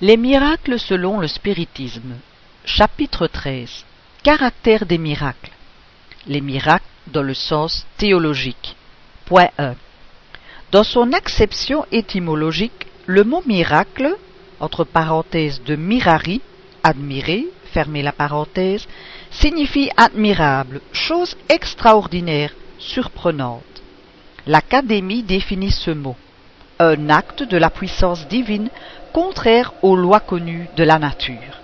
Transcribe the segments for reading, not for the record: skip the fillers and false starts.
Les miracles selon le spiritisme. Chapitre 13. Caractère des miracles. Les miracles dans le sens théologique. Point 1. Dans son acception étymologique, le mot miracle, entre parenthèses de mirari, admirer, fermez la parenthèse, signifie admirable, chose extraordinaire, surprenante. L'Académie définit ce mot. Un acte de la puissance divine contraire aux lois connues de la nature.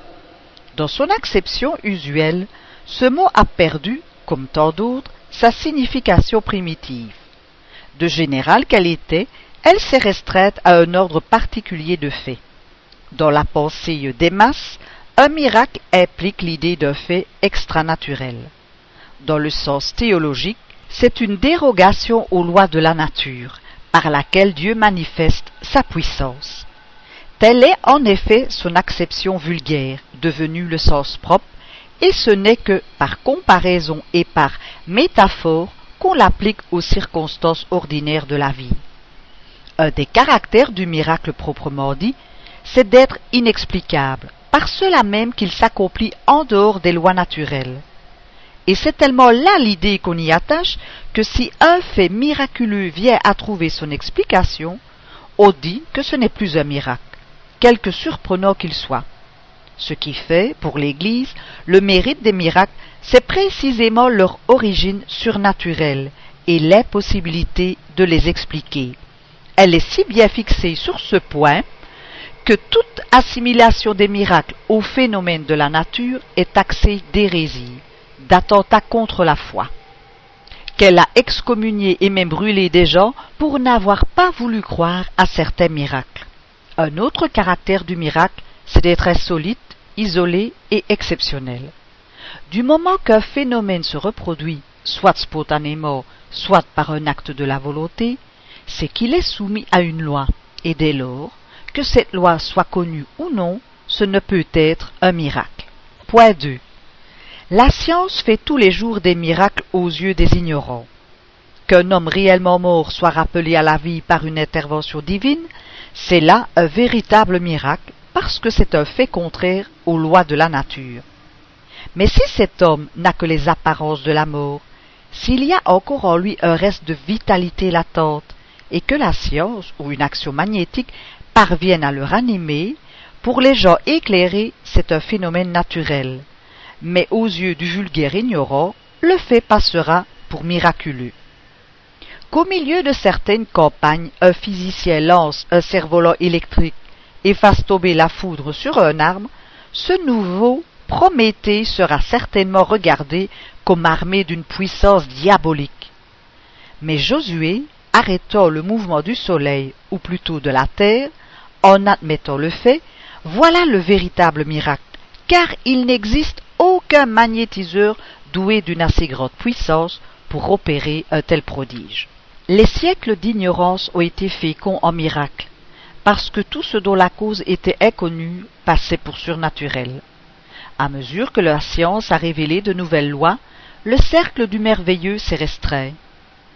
Dans son acception usuelle, ce mot a perdu, comme tant d'autres, sa signification primitive. De générale qu'elle était, elle s'est restreinte à un ordre particulier de faits. Dans la pensée des masses, un miracle implique l'idée d'un fait extranaturel. Dans le sens théologique, c'est une dérogation aux lois de la nature, par laquelle Dieu manifeste sa puissance. Telle est en effet son acception vulgaire, devenue le sens propre, et ce n'est que par comparaison et par métaphore qu'on l'applique aux circonstances ordinaires de la vie. Un des caractères du miracle proprement dit, c'est d'être inexplicable, par cela même qu'il s'accomplit en dehors des lois naturelles. Et c'est tellement là l'idée qu'on y attache que si un fait miraculeux vient à trouver son explication, on dit que ce n'est plus un miracle, quelque surprenant qu'il soit. Ce qui fait, pour l'Église, le mérite des miracles, c'est précisément leur origine surnaturelle et l'impossibilité de les expliquer. Elle est si bien fixée sur ce point que toute assimilation des miracles aux phénomènes de la nature est taxée d'hérésie, d'attentat contre la foi, qu'elle a excommunié et même brûlé des gens pour n'avoir pas voulu croire à certains miracles. Un autre caractère du miracle, c'est d'être insolite, isolé et exceptionnel. Du moment qu'un phénomène se reproduit, soit spontanément, soit par un acte de la volonté, c'est qu'il est soumis à une loi, et dès lors, que cette loi soit connue ou non, ce ne peut être un miracle. Point 2. La science fait tous les jours des miracles aux yeux des ignorants. Qu'un homme réellement mort soit rappelé à la vie par une intervention divine, c'est là un véritable miracle, parce que c'est un fait contraire aux lois de la nature. Mais si cet homme n'a que les apparences de la mort, s'il y a encore en lui un reste de vitalité latente, et que la science ou une action magnétique parvienne à le ranimer, pour les gens éclairés, c'est un phénomène naturel. Mais aux yeux du vulgaire ignorant, le fait passera pour miraculeux. Qu'au milieu de certaines campagnes, un physicien lance un cerf-volant électrique et fasse tomber la foudre sur un arbre, ce nouveau Prométhée sera certainement regardé comme armé d'une puissance diabolique. Mais Josué, arrêtant le mouvement du soleil, ou plutôt de la terre, en admettant le fait, voilà le véritable miracle, car il n'existe aucun magnétiseur doué d'une assez grande puissance pour opérer un tel prodige. Les siècles d'ignorance ont été féconds en miracles, parce que tout ce dont la cause était inconnue passait pour surnaturel. À mesure que la science a révélé de nouvelles lois, le cercle du merveilleux s'est restreint.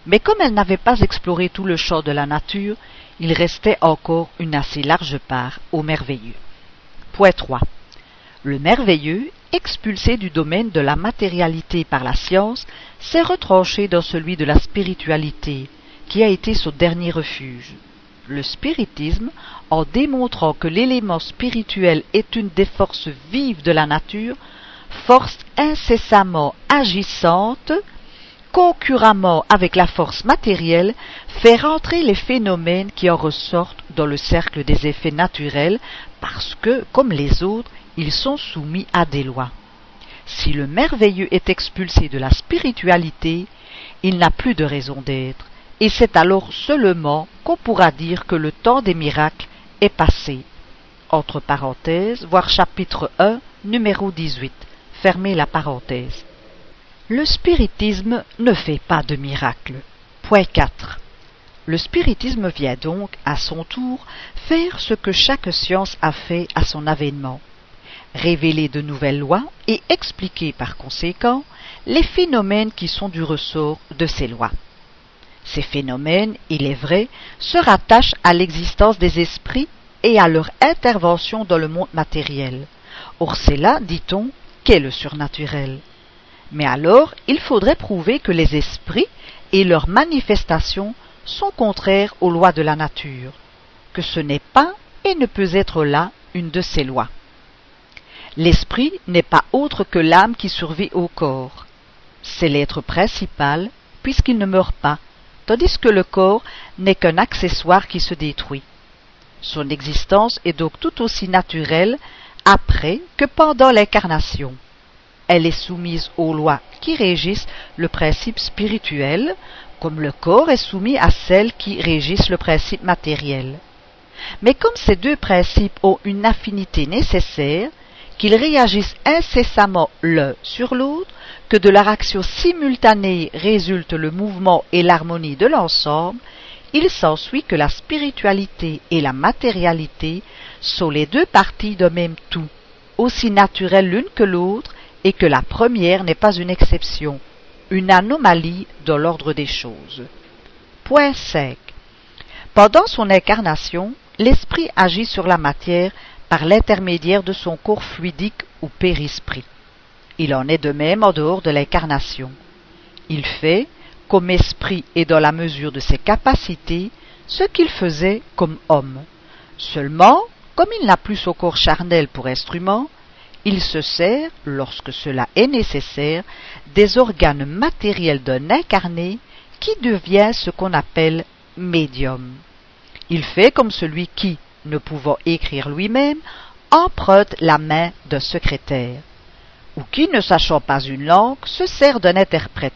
Mais comme elle n'avait pas exploré tout le champ de la nature, il restait encore une assez large part au merveilleux. Point 3. Le merveilleux, expulsé du domaine de la matérialité par la science, s'est retranché dans celui de la spiritualité, qui a été son dernier refuge. Le spiritisme, en démontrant que l'élément spirituel est une des forces vives de la nature, force incessamment agissante, concurremment avec la force matérielle, fait rentrer les phénomènes qui en ressortent dans le cercle des effets naturels, parce que, comme les autres, ils sont soumis à des lois. Si le merveilleux est expulsé de la spiritualité, il n'a plus de raison d'être, et c'est alors seulement qu'on pourra dire que le temps des miracles est passé. Entre parenthèses, voir chapitre 1, numéro 18. Fermez la parenthèse. Le spiritisme ne fait pas de miracles. Point 4. Le spiritisme vient donc, à son tour, faire ce que chaque science a fait à son avènement. Révéler de nouvelles lois et expliquer par conséquent les phénomènes qui sont du ressort de ces lois. Ces phénomènes, il est vrai, se rattachent à l'existence des esprits et à leur intervention dans le monde matériel. Or c'est là, dit-on, qu'est le surnaturel. Mais alors, il faudrait prouver que les esprits et leurs manifestations sont contraires aux lois de la nature, que ce n'est pas et ne peut être là une de ces lois. L'esprit n'est pas autre que l'âme qui survit au corps. C'est l'être principal, puisqu'il ne meurt pas, tandis que le corps n'est qu'un accessoire qui se détruit. Son existence est donc tout aussi naturelle après que pendant l'incarnation. Elle est soumise aux lois qui régissent le principe spirituel, comme le corps est soumis à celles qui régissent le principe matériel. Mais comme ces deux principes ont une affinité nécessaire, qu'ils réagissent incessamment l'un sur l'autre, que de leur action simultanée résulte le mouvement et l'harmonie de l'ensemble, il s'ensuit que la spiritualité et la matérialité sont les deux parties d'un même tout, aussi naturelles l'une que l'autre, et que la première n'est pas une exception, une anomalie dans l'ordre des choses. Point 5. Pendant son incarnation, l'esprit agit sur la matière par l'intermédiaire de son corps fluidique ou périsprit. Il en est de même en dehors de l'incarnation. Il fait, comme esprit et dans la mesure de ses capacités, ce qu'il faisait comme homme. Seulement, comme il n'a plus son corps charnel pour instrument, il se sert, lorsque cela est nécessaire, des organes matériels d'un incarné qui devient ce qu'on appelle médium. Il fait comme celui qui, ne pouvant écrire lui-même, emprunte la main d'un secrétaire, ou qui, ne sachant pas une langue, se sert d'un interprète.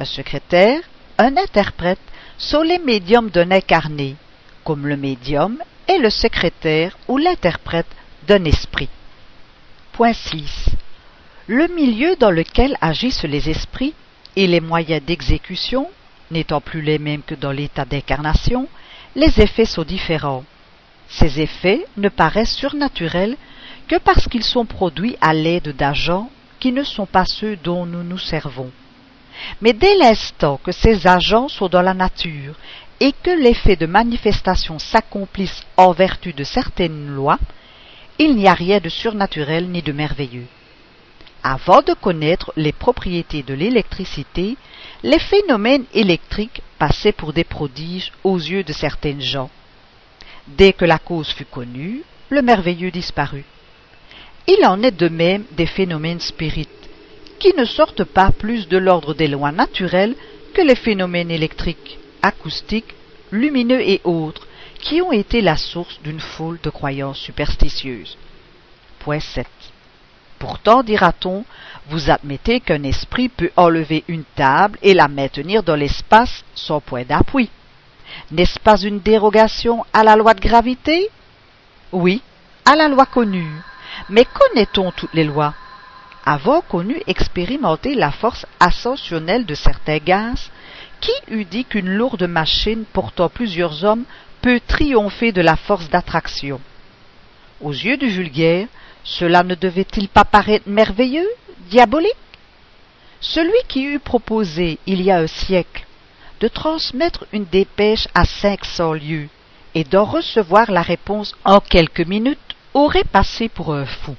Un secrétaire, un interprète, sont les médiums d'un incarné, comme le médium est le secrétaire ou l'interprète d'un esprit. Point 6. Le milieu dans lequel agissent les esprits et les moyens d'exécution, n'étant plus les mêmes que dans l'état d'incarnation, les effets sont différents. Ces effets ne paraissent surnaturels que parce qu'ils sont produits à l'aide d'agents qui ne sont pas ceux dont nous nous servons. Mais dès l'instant que ces agents sont dans la nature et que l'effet de manifestation s'accomplisse en vertu de certaines lois, il n'y a rien de surnaturel ni de merveilleux. Avant de connaître les propriétés de l'électricité, les phénomènes électriques passaient pour des prodiges aux yeux de certaines gens. Dès que la cause fut connue, le merveilleux disparut. Il en est de même des phénomènes spirites, qui ne sortent pas plus de l'ordre des lois naturelles que les phénomènes électriques, acoustiques, lumineux et autres, qui ont été la source d'une foule de croyances superstitieuses. Point 7. Pourtant, dira-t-on, vous admettez qu'un esprit peut enlever une table et la maintenir dans l'espace sans point d'appui. N'est-ce pas une dérogation à la loi de gravité? Oui, à la loi connue. Mais connaît-on toutes les lois? Avons connu expérimenter la force ascensionnelle de certains gaz, qui eût dit qu'une lourde machine portant plusieurs hommes peut triompher de la force d'attraction? Aux yeux du vulgaire, cela ne devait-il pas paraître merveilleux, diabolique? Celui qui eût proposé, il y a un siècle, de transmettre une dépêche à 500 lieues et d'en recevoir la réponse en quelques minutes aurait passé pour un fou.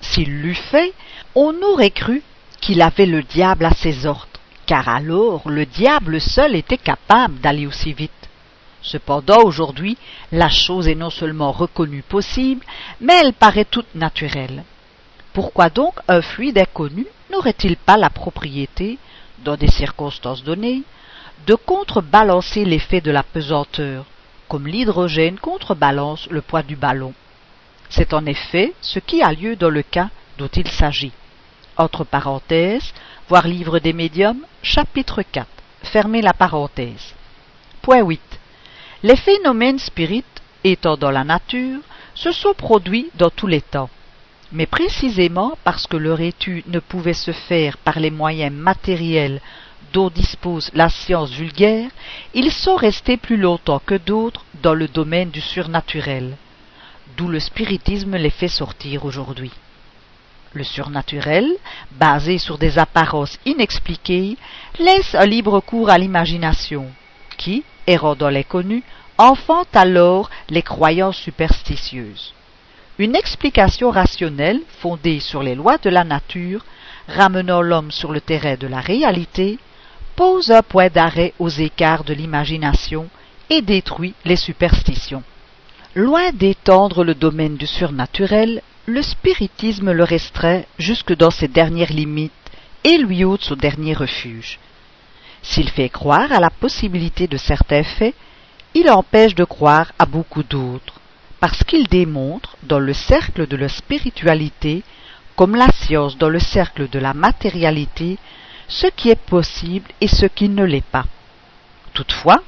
S'il l'eût fait, on aurait cru qu'il avait le diable à ses ordres, car alors le diable seul était capable d'aller aussi vite. Cependant, aujourd'hui, la chose est non seulement reconnue possible, mais elle paraît toute naturelle. Pourquoi donc un fluide inconnu n'aurait-il pas la propriété, dans des circonstances données, de contrebalancer l'effet de la pesanteur, comme l'hydrogène contrebalance le poids du ballon? C'est en effet ce qui a lieu dans le cas dont il s'agit. Entre parenthèses, voir Livre des médiums, chapitre 4. Fermez la parenthèse. Point 8. Les phénomènes spirites, étant dans la nature, se sont produits dans tous les temps. Mais précisément parce que leur étude ne pouvait se faire par les moyens matériels dont dispose la science vulgaire, ils sont restés plus longtemps que d'autres dans le domaine du surnaturel, d'où le spiritisme les fait sortir aujourd'hui. Le surnaturel, basé sur des apparences inexpliquées, laisse un libre cours à l'imagination, qui, errant dans l'inconnu, enfante alors les croyances superstitieuses. Une explication rationnelle, fondée sur les lois de la nature, ramenant l'homme sur le terrain de la réalité, pose un point d'arrêt aux écarts de l'imagination et détruit les superstitions. Loin d'étendre le domaine du surnaturel, le spiritisme le restreint jusque dans ses dernières limites et lui ôte son dernier refuge. S'il fait croire à la possibilité de certains faits, il empêche de croire à beaucoup d'autres, parce qu'il démontre, dans le cercle de la spiritualité, comme la science dans le cercle de la matérialité, ce qui est possible et ce qui ne l'est pas. Toutefois,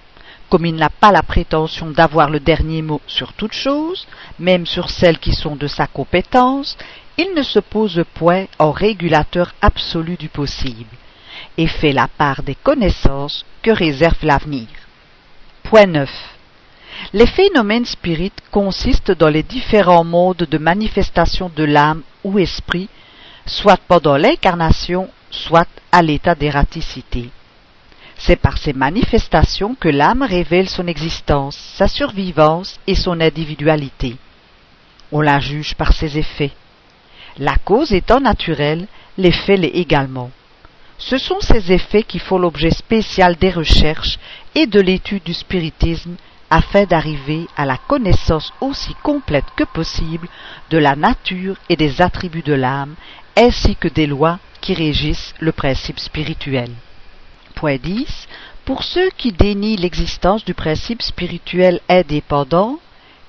comme il n'a pas la prétention d'avoir le dernier mot sur toutes choses, même sur celles qui sont de sa compétence, il ne se pose point en régulateur absolu du possible, et fait la part des connaissances que réserve l'avenir. Point 9. Les phénomènes spirites consistent dans les différents modes de manifestation de l'âme ou esprit, soit pendant l'incarnation, soit à l'état d'ératicité. C'est par ces manifestations que l'âme révèle son existence, sa survivance et son individualité. On la juge par ses effets. La cause étant naturelle, l'effet l'est également. Ce sont ces effets qui font l'objet spécial des recherches et de l'étude du spiritisme afin d'arriver à la connaissance aussi complète que possible de la nature et des attributs de l'âme, ainsi que des lois qui régissent le principe spirituel. Point 10. Pour ceux qui dénient l'existence du principe spirituel indépendant,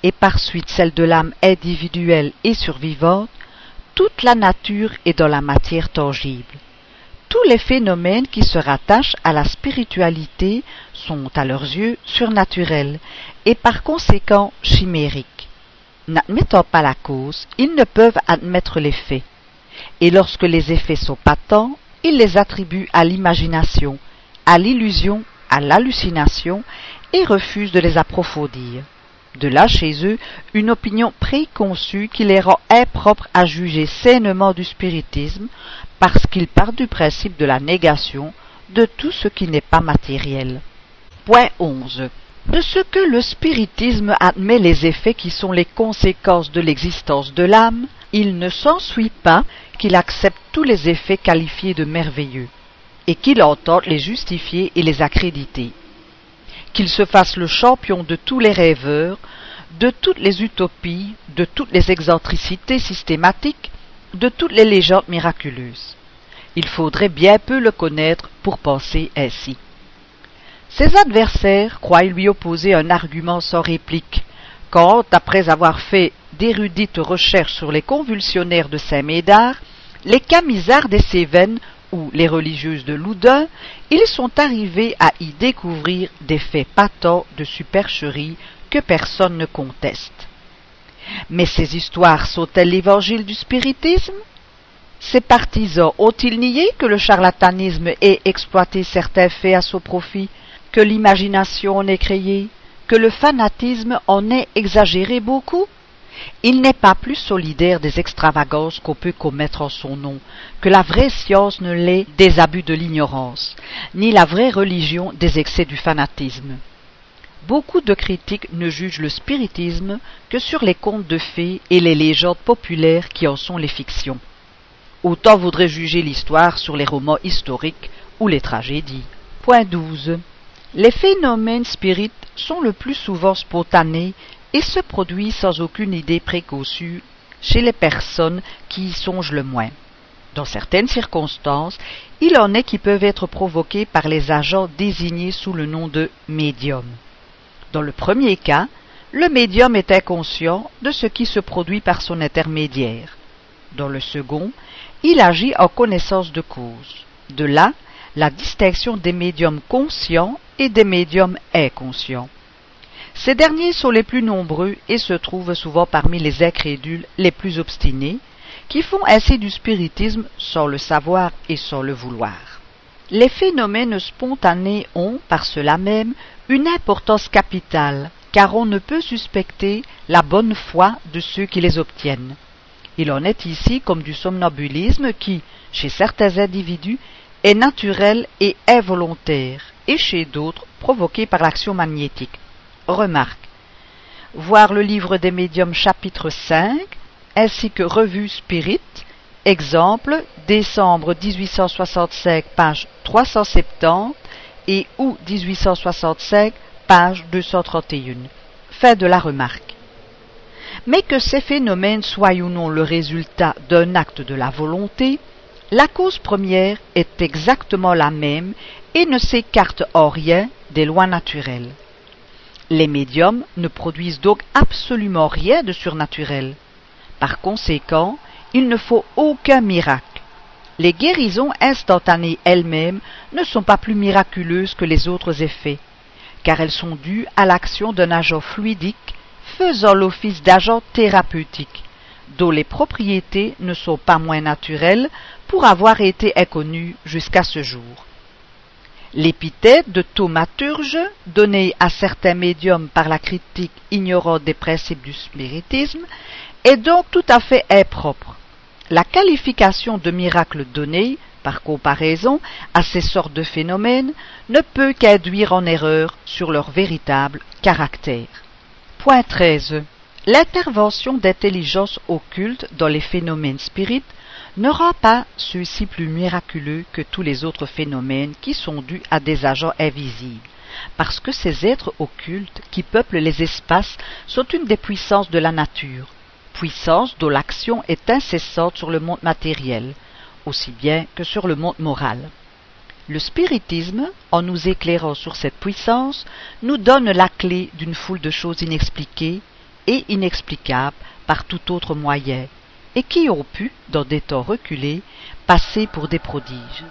et par suite celle de l'âme individuelle et survivante, toute la nature est dans la matière tangible. Tous les phénomènes qui se rattachent à la spiritualité sont à leurs yeux surnaturels, et par conséquent chimériques. N'admettant pas la cause, ils ne peuvent admettre les faits. Et lorsque les effets sont patents, ils les attribuent à l'imagination, à l'illusion, à l'hallucination, et refusent de les approfondir. De là, chez eux, une opinion préconçue qui les rend impropres à juger sainement du spiritisme, parce qu'ils partent du principe de la négation de tout ce qui n'est pas matériel. Point 11. De ce que le spiritisme admet les effets qui sont les conséquences de l'existence de l'âme, il ne s'ensuit pas qu'il accepte tous les effets qualifiés de merveilleux, et qu'il entende les justifier et les accréditer. Qu'il se fasse le champion de tous les rêveurs, de toutes les utopies, de toutes les excentricités systématiques, de toutes les légendes miraculeuses. Il faudrait bien peu le connaître pour penser ainsi. Ses adversaires croient lui opposer un argument sans réplique, quand, après avoir fait d'érudites recherches sur les convulsionnaires de Saint-Médard, les camisards des Cévennes ou les religieuses de Loudun, ils sont arrivés à y découvrir des faits patents de supercherie que personne ne conteste. Mais ces histoires sont-elles l'évangile du spiritisme? Ses partisans ont-ils nié que le charlatanisme ait exploité certains faits à son profit, que l'imagination en ait créé, que le fanatisme en ait exagéré beaucoup? Il n'est pas plus solidaire des extravagances qu'on peut commettre en son nom, que la vraie science ne l'est des abus de l'ignorance, ni la vraie religion des excès du fanatisme. Beaucoup de critiques ne jugent le spiritisme que sur les contes de fées et les légendes populaires qui en sont les fictions. Autant vaudrait juger l'histoire sur les romans historiques ou les tragédies. Point 12. Les phénomènes spirites sont le plus souvent spontanés et se produisent sans aucune idée préconçue chez les personnes qui y songent le moins. Dans certaines circonstances, il en est qui peuvent être provoqués par les agents désignés sous le nom de « médium ». Dans le premier cas, le médium est inconscient de ce qui se produit par son intermédiaire. Dans le second, il agit en connaissance de cause. De là, la distinction des médiums conscients et des médiums inconscients. Ces derniers sont les plus nombreux et se trouvent souvent parmi les incrédules les plus obstinés, qui font ainsi du spiritisme sans le savoir et sans le vouloir. Les phénomènes spontanés ont, par cela même, une importance capitale, car on ne peut suspecter la bonne foi de ceux qui les obtiennent. Il en est ici comme du somnambulisme qui, chez certains individus, est naturel et involontaire, et chez d'autres provoqué par l'action magnétique. Remarque. Voir le livre des médiums chapitre 5, ainsi que Revue Spirit, exemple, décembre 1865, page 370 et août 1865, page 231. Fin de la remarque. Mais que ces phénomènes soient ou non le résultat d'un acte de la volonté, la cause première est exactement la même et ne s'écarte en rien des lois naturelles. Les médiums ne produisent donc absolument rien de surnaturel. Par conséquent, il ne faut aucun miracle. Les guérisons instantanées elles-mêmes ne sont pas plus miraculeuses que les autres effets, car elles sont dues à l'action d'un agent fluidique faisant l'office d'agent thérapeutique, dont les propriétés ne sont pas moins naturelles pour avoir été inconnues jusqu'à ce jour. L'épithète de thaumaturge, donnée à certains médiums par la critique ignorante des principes du spiritisme, est donc tout à fait impropre. La qualification de miracle donnée, par comparaison, à ces sortes de phénomènes, ne peut qu'induire en erreur sur leur véritable caractère. Point 13. L'intervention d'intelligences occultes dans les phénomènes spirites ne rend pas ceux-ci plus miraculeux que tous les autres phénomènes qui sont dus à des agents invisibles, parce que ces êtres occultes qui peuplent les espaces sont une des puissances de la nature, puissance dont l'action est incessante sur le monde matériel, aussi bien que sur le monde moral. Le spiritisme, en nous éclairant sur cette puissance, nous donne la clé d'une foule de choses inexpliquées et inexplicables par tout autre moyen, et qui ont pu, dans des temps reculés, passer pour des prodiges.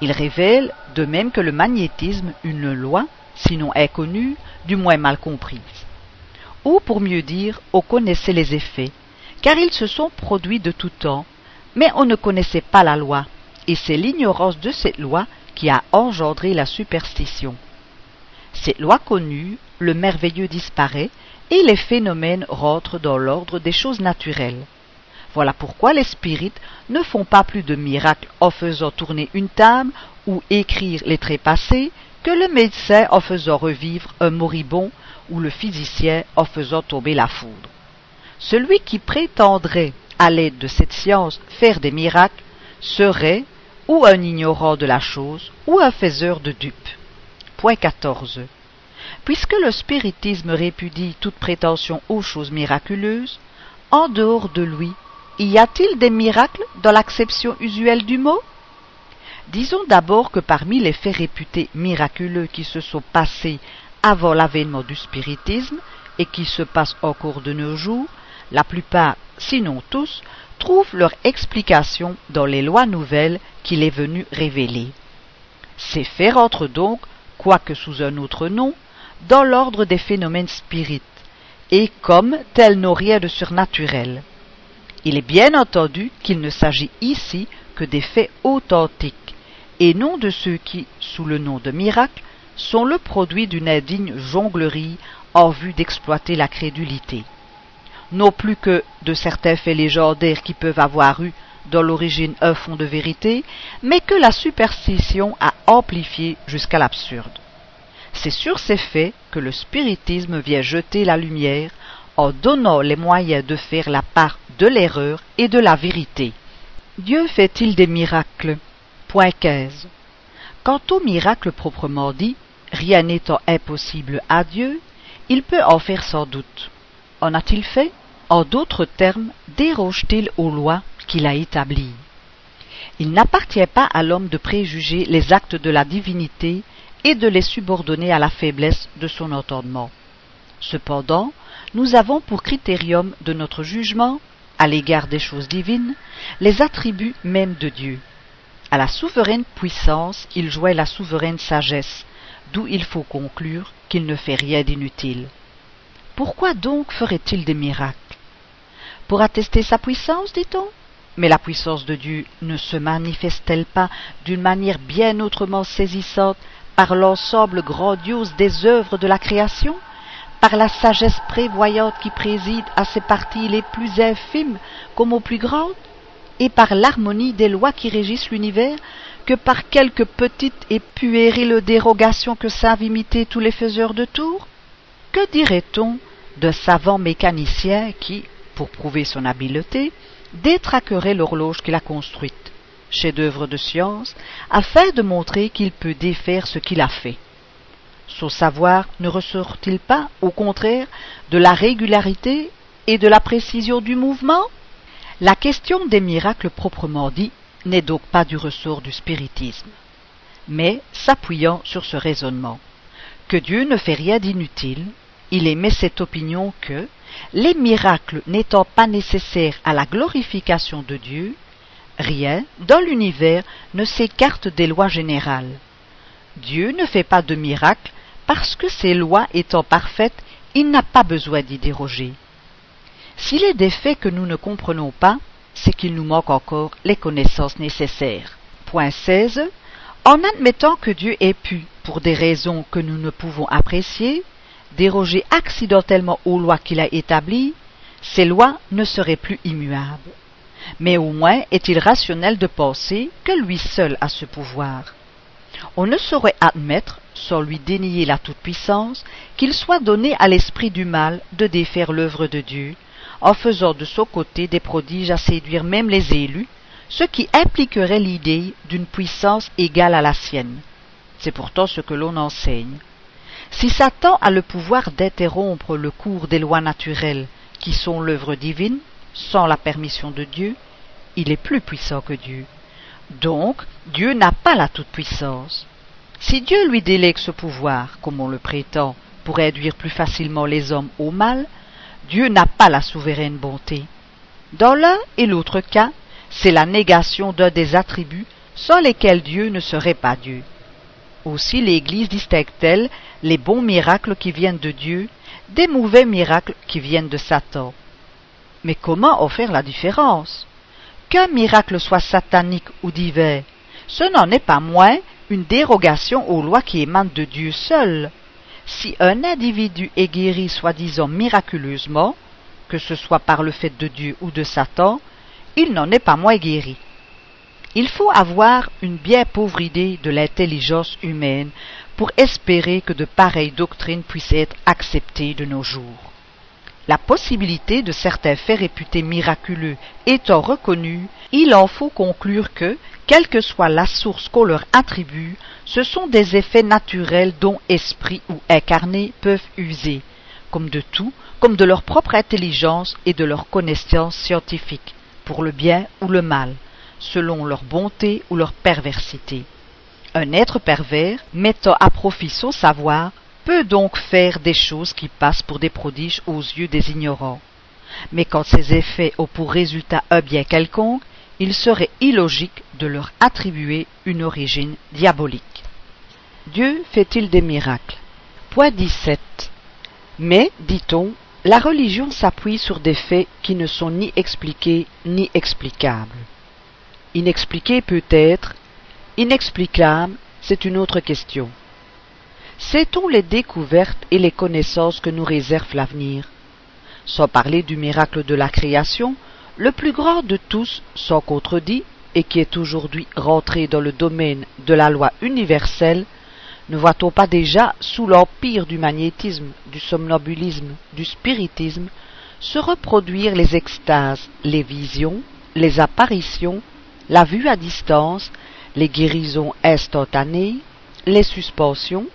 Il révèle, de même que le magnétisme, une loi, sinon inconnue, du moins mal comprise. Ou, pour mieux dire, on connaissait les effets, car ils se sont produits de tout temps, mais on ne connaissait pas la loi, et c'est l'ignorance de cette loi qui a engendré la superstition. Cette loi connue, le merveilleux disparaît et les phénomènes rentrent dans l'ordre des choses naturelles. Voilà pourquoi les spirites ne font pas plus de miracles en faisant tourner une table ou écrire les trépassés que le médecin en faisant revivre un moribond ou le physicien en faisant tomber la foudre. Celui qui prétendrait, à l'aide de cette science, faire des miracles serait ou un ignorant de la chose ou un faiseur de dupes. Point 14. Puisque le spiritisme répudie toute prétention aux choses miraculeuses, en dehors de lui, y a-t-il des miracles dans l'acception usuelle du mot? Disons d'abord que parmi les faits réputés miraculeux qui se sont passés avant l'avènement du spiritisme et qui se passent encore de nos jours, la plupart, sinon tous, trouvent leur explication dans les lois nouvelles qu'il est venu révéler. Ces faits rentrent donc, quoique sous un autre nom, dans l'ordre des phénomènes spirites, et comme tels n'ont rien de surnaturel. Il est bien entendu qu'il ne s'agit ici que des faits authentiques, et non de ceux qui, sous le nom de miracles, sont le produit d'une indigne jonglerie en vue d'exploiter la crédulité. Non plus que de certains faits légendaires qui peuvent avoir eu dans l'origine un fond de vérité, mais que la superstition a amplifié jusqu'à l'absurde. C'est sur ces faits que le spiritisme vient jeter la lumière en donnant les moyens de faire la part de l'erreur et de la vérité. Dieu fait-il des miracles? Point 15. Quant aux miracles proprement dit, rien n'étant impossible à Dieu, il peut en faire sans doute. En a-t-il fait? En d'autres termes, déroge-t-il aux lois qu'il a établies? Il n'appartient pas à l'homme de préjuger les actes de la divinité et de les subordonner à la faiblesse de son entendement. Cependant, nous avons pour critérium de notre jugement, à l'égard des choses divines, les attributs mêmes de Dieu. À la souveraine puissance, il joint la souveraine sagesse, d'où il faut conclure qu'il ne fait rien d'inutile. Pourquoi donc ferait-il des miracles? Pour attester sa puissance, dit-on? Mais la puissance de Dieu ne se manifeste-t-elle pas d'une manière bien autrement saisissante par l'ensemble grandiose des œuvres de la création, par la sagesse prévoyante qui préside à ses parties les plus infimes comme aux plus grandes, et par l'harmonie des lois qui régissent l'univers, que par quelque petite et puérile dérogation que savent imiter tous les faiseurs de tours? Que dirait-on d'un savant mécanicien qui, pour prouver son habileté, détraquerait l'horloge qu'il a construite, chef-d'œuvre de science, afin de montrer qu'il peut défaire ce qu'il a fait? Son savoir ne ressort-il pas, au contraire, de la régularité et de la précision du mouvement? La question des miracles proprement dit n'est donc pas du ressort du spiritisme, mais s'appuyant sur ce raisonnement, que Dieu ne fait rien d'inutile, il émet cette opinion que, les miracles n'étant pas nécessaires à la glorification de Dieu, rien dans l'univers ne s'écarte des lois générales. Dieu ne fait pas de miracles parce que ses lois étant parfaites, il n'a pas besoin d'y déroger. S'il est des faits que nous ne comprenons pas, c'est qu'il nous manque encore les connaissances nécessaires. Point 16. En admettant que Dieu ait pu, pour des raisons que nous ne pouvons apprécier, déroger accidentellement aux lois qu'il a établies, ces lois ne seraient plus immuables. Mais au moins est-il rationnel de penser que lui seul a ce pouvoir. On ne saurait admettre, sans lui dénier la toute-puissance, qu'il soit donné à l'esprit du mal de défaire l'œuvre de Dieu, en faisant de son côté des prodiges à séduire même les élus, ce qui impliquerait l'idée d'une puissance égale à la sienne. C'est pourtant ce que l'on enseigne. Si Satan a le pouvoir d'interrompre le cours des lois naturelles qui sont l'œuvre divine, sans la permission de Dieu, il est plus puissant que Dieu. Donc, Dieu n'a pas la toute-puissance. Si Dieu lui délègue ce pouvoir, comme on le prétend, pour induire plus facilement les hommes au mal, Dieu n'a pas la souveraine bonté. Dans l'un et l'autre cas, c'est la négation d'un des attributs sans lesquels Dieu ne serait pas Dieu. Aussi l'Église distingue-t-elle les bons miracles qui viennent de Dieu des mauvais miracles qui viennent de Satan. Mais comment en faire la différence? Qu'un miracle soit satanique ou divin, ce n'en est pas moins une dérogation aux lois qui émanent de Dieu seul. Si un individu est guéri soi-disant miraculeusement, que ce soit par le fait de Dieu ou de Satan, il n'en est pas moins guéri. Il faut avoir une bien pauvre idée de l'intelligence humaine pour espérer que de pareilles doctrines puissent être acceptées de nos jours. La possibilité de certains faits réputés miraculeux étant reconnue, il en faut conclure que, quelle que soit la source qu'on leur attribue, ce sont des effets naturels dont esprits ou incarnés peuvent user, comme de leur propre intelligence et de leur connaissance scientifique, pour le bien ou le mal, selon leur bonté ou leur perversité. Un être pervers, mettant à profit son savoir, peut donc faire des choses qui passent pour des prodiges aux yeux des ignorants. Mais quand ces effets ont pour résultat un bien quelconque, il serait illogique de leur attribuer une origine diabolique. Dieu fait-il des miracles? Point 17. Mais, dit-on, la religion s'appuie sur des faits qui ne sont ni expliqués ni explicables. Inexpliqués peut-être, inexplicables, c'est une autre question. Sait-on les découvertes et les connaissances que nous réserve l'avenir? Sans parler du miracle de la création, le plus grand de tous, sans contredit, et qui est aujourd'hui rentré dans le domaine de la loi universelle, ne voit-on pas déjà, sous l'empire du magnétisme, du somnambulisme, du spiritisme, se reproduire les extases, les visions, les apparitions, la vue à distance, les guérisons instantanées, les suspensions,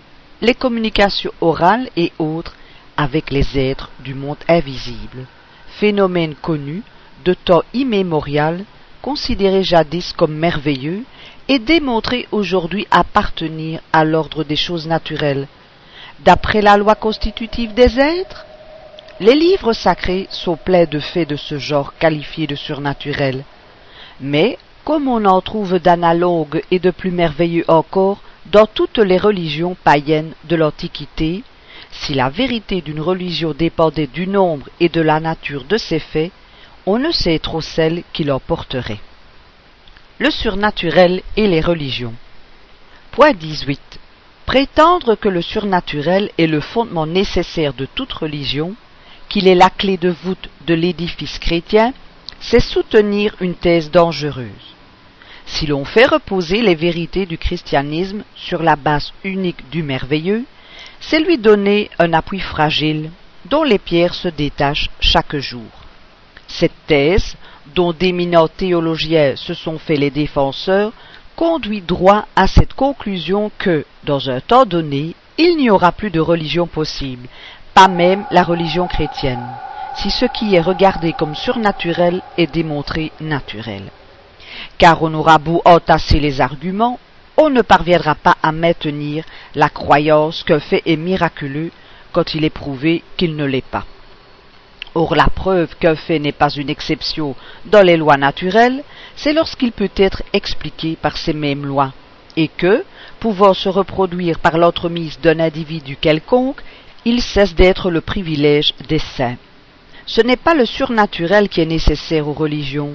les communications orales et autres avec les êtres du monde invisible, phénomène connu de temps immémorial, considéré jadis comme merveilleux et démontré aujourd'hui appartenir à l'ordre des choses naturelles, d'après la loi constitutive des êtres. Les livres sacrés sont pleins de faits de ce genre qualifiés de surnaturels, mais comme on en trouve d'analogues et de plus merveilleux encore dans toutes les religions païennes de l'Antiquité, si la vérité d'une religion dépendait du nombre et de la nature de ces faits, on ne sait trop celle qui l'emporterait. Le surnaturel et les religions. Point 18. Prétendre que le surnaturel est le fondement nécessaire de toute religion, qu'il est la clé de voûte de l'édifice chrétien, c'est soutenir une thèse dangereuse. Si l'on fait reposer les vérités du christianisme sur la base unique du merveilleux, c'est lui donner un appui fragile dont les pierres se détachent chaque jour. Cette thèse, dont d'éminents théologiens se sont fait les défenseurs, conduit droit à cette conclusion que, dans un temps donné, il n'y aura plus de religion possible, pas même la religion chrétienne, si ce qui est regardé comme surnaturel est démontré naturel. Car on aura beau entasser les arguments, on ne parviendra pas à maintenir la croyance qu'un fait est miraculeux quand il est prouvé qu'il ne l'est pas. Or, la preuve qu'un fait n'est pas une exception dans les lois naturelles, c'est lorsqu'il peut être expliqué par ces mêmes lois, et que, pouvant se reproduire par l'entremise d'un individu quelconque, il cesse d'être le privilège des saints. Ce n'est pas le surnaturel qui est nécessaire aux religions,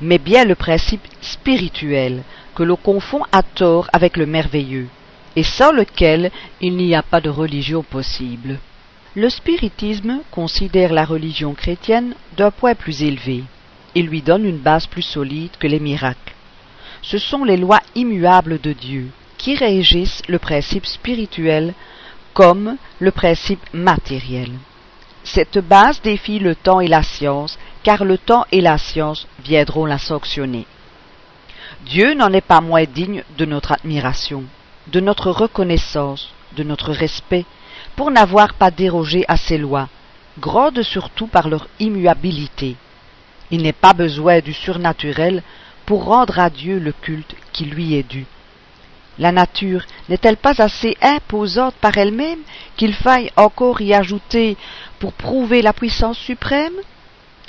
mais bien le principe spirituel, que l'on confond à tort avec le merveilleux, et sans lequel il n'y a pas de religion possible. Le spiritisme considère la religion chrétienne d'un point plus élevé et lui donne une base plus solide que les miracles. Ce sont les lois immuables de Dieu qui régissent le principe spirituel comme le principe matériel. Cette base défie le temps et la science, car le temps et la science viendront la sanctionner. Dieu n'en est pas moins digne de notre admiration, de notre reconnaissance, de notre respect, pour n'avoir pas dérogé à ces lois, grandes surtout par leur immuabilité. Il n'est pas besoin du surnaturel pour rendre à Dieu le culte qui lui est dû. La nature n'est-elle pas assez imposante par elle-même qu'il faille encore y ajouter pour prouver la puissance suprême?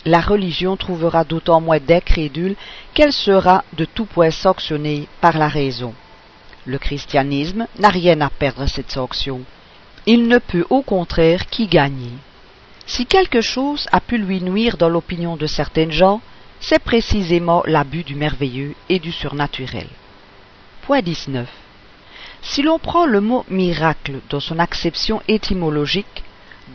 La religion trouvera d'autant moins d'incrédules qu'elle sera de tout point sanctionnée par la raison. Le christianisme n'a rien à perdre à cette sanction. Il ne peut au contraire qu'y gagner. Si quelque chose a pu lui nuire dans l'opinion de certaines gens, c'est précisément l'abus du merveilleux et du surnaturel. Point 19. Si l'on prend le mot « miracle » dans son acception étymologique,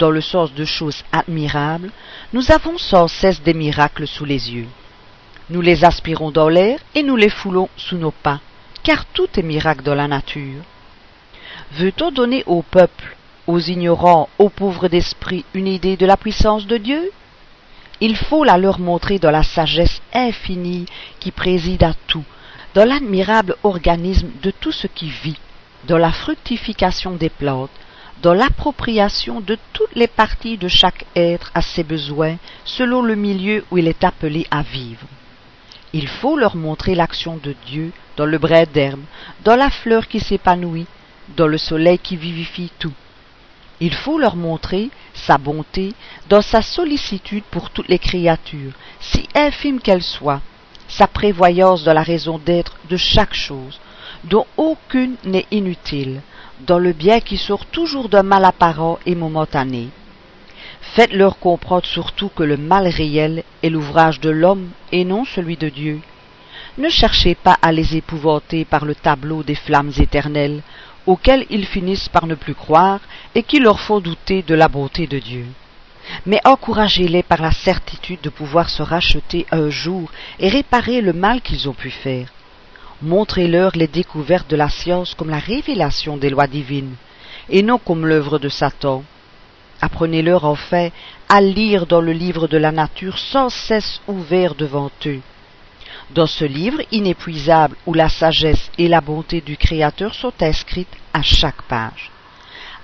dans le sens de choses admirables, nous avons sans cesse des miracles sous les yeux. Nous les aspirons dans l'air et nous les foulons sous nos pas, car tout est miracle dans la nature. Veut-on donner au peuple, aux ignorants, aux pauvres d'esprit, une idée de la puissance de Dieu? Il faut la leur montrer dans la sagesse infinie qui préside à tout, dans l'admirable organisme de tout ce qui vit, dans la fructification des plantes, dans l'appropriation de toutes les parties de chaque être à ses besoins, selon le milieu où il est appelé à vivre. Il faut leur montrer l'action de Dieu dans le brin d'herbe, dans la fleur qui s'épanouit, dans le soleil qui vivifie tout. Il faut leur montrer sa bonté dans sa sollicitude pour toutes les créatures, si infime qu'elles soient, sa prévoyance dans la raison d'être de chaque chose, dont aucune n'est inutile, dans le bien qui sort toujours d'un mal apparent et momentané. Faites-leur comprendre surtout que le mal réel est l'ouvrage de l'homme et non celui de Dieu. Ne cherchez pas à les épouvanter par le tableau des flammes éternelles, auxquels ils finissent par ne plus croire et qui leur font douter de la bonté de Dieu. Mais encouragez-les par la certitude de pouvoir se racheter un jour et réparer le mal qu'ils ont pu faire. Montrez-leur les découvertes de la science comme la révélation des lois divines, et non comme l'œuvre de Satan. Apprenez-leur enfin à lire dans le livre de la nature sans cesse ouvert devant eux. Dans ce livre inépuisable où la sagesse et la bonté du Créateur sont inscrites à chaque page.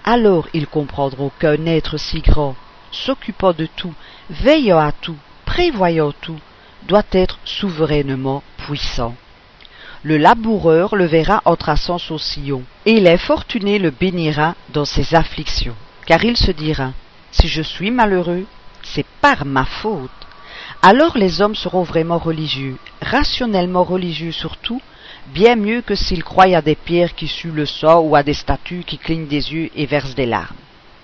Alors ils comprendront qu'un être si grand, s'occupant de tout, veillant à tout, prévoyant tout, doit être souverainement puissant. Le laboureur le verra en traçant son sillon, et l'infortuné le bénira dans ses afflictions, car il se dira « Si je suis malheureux, c'est par ma faute ». Alors les hommes seront vraiment religieux, rationnellement religieux surtout, bien mieux que s'ils croient à des pierres qui suent le sang ou à des statues qui clignent des yeux et versent des larmes.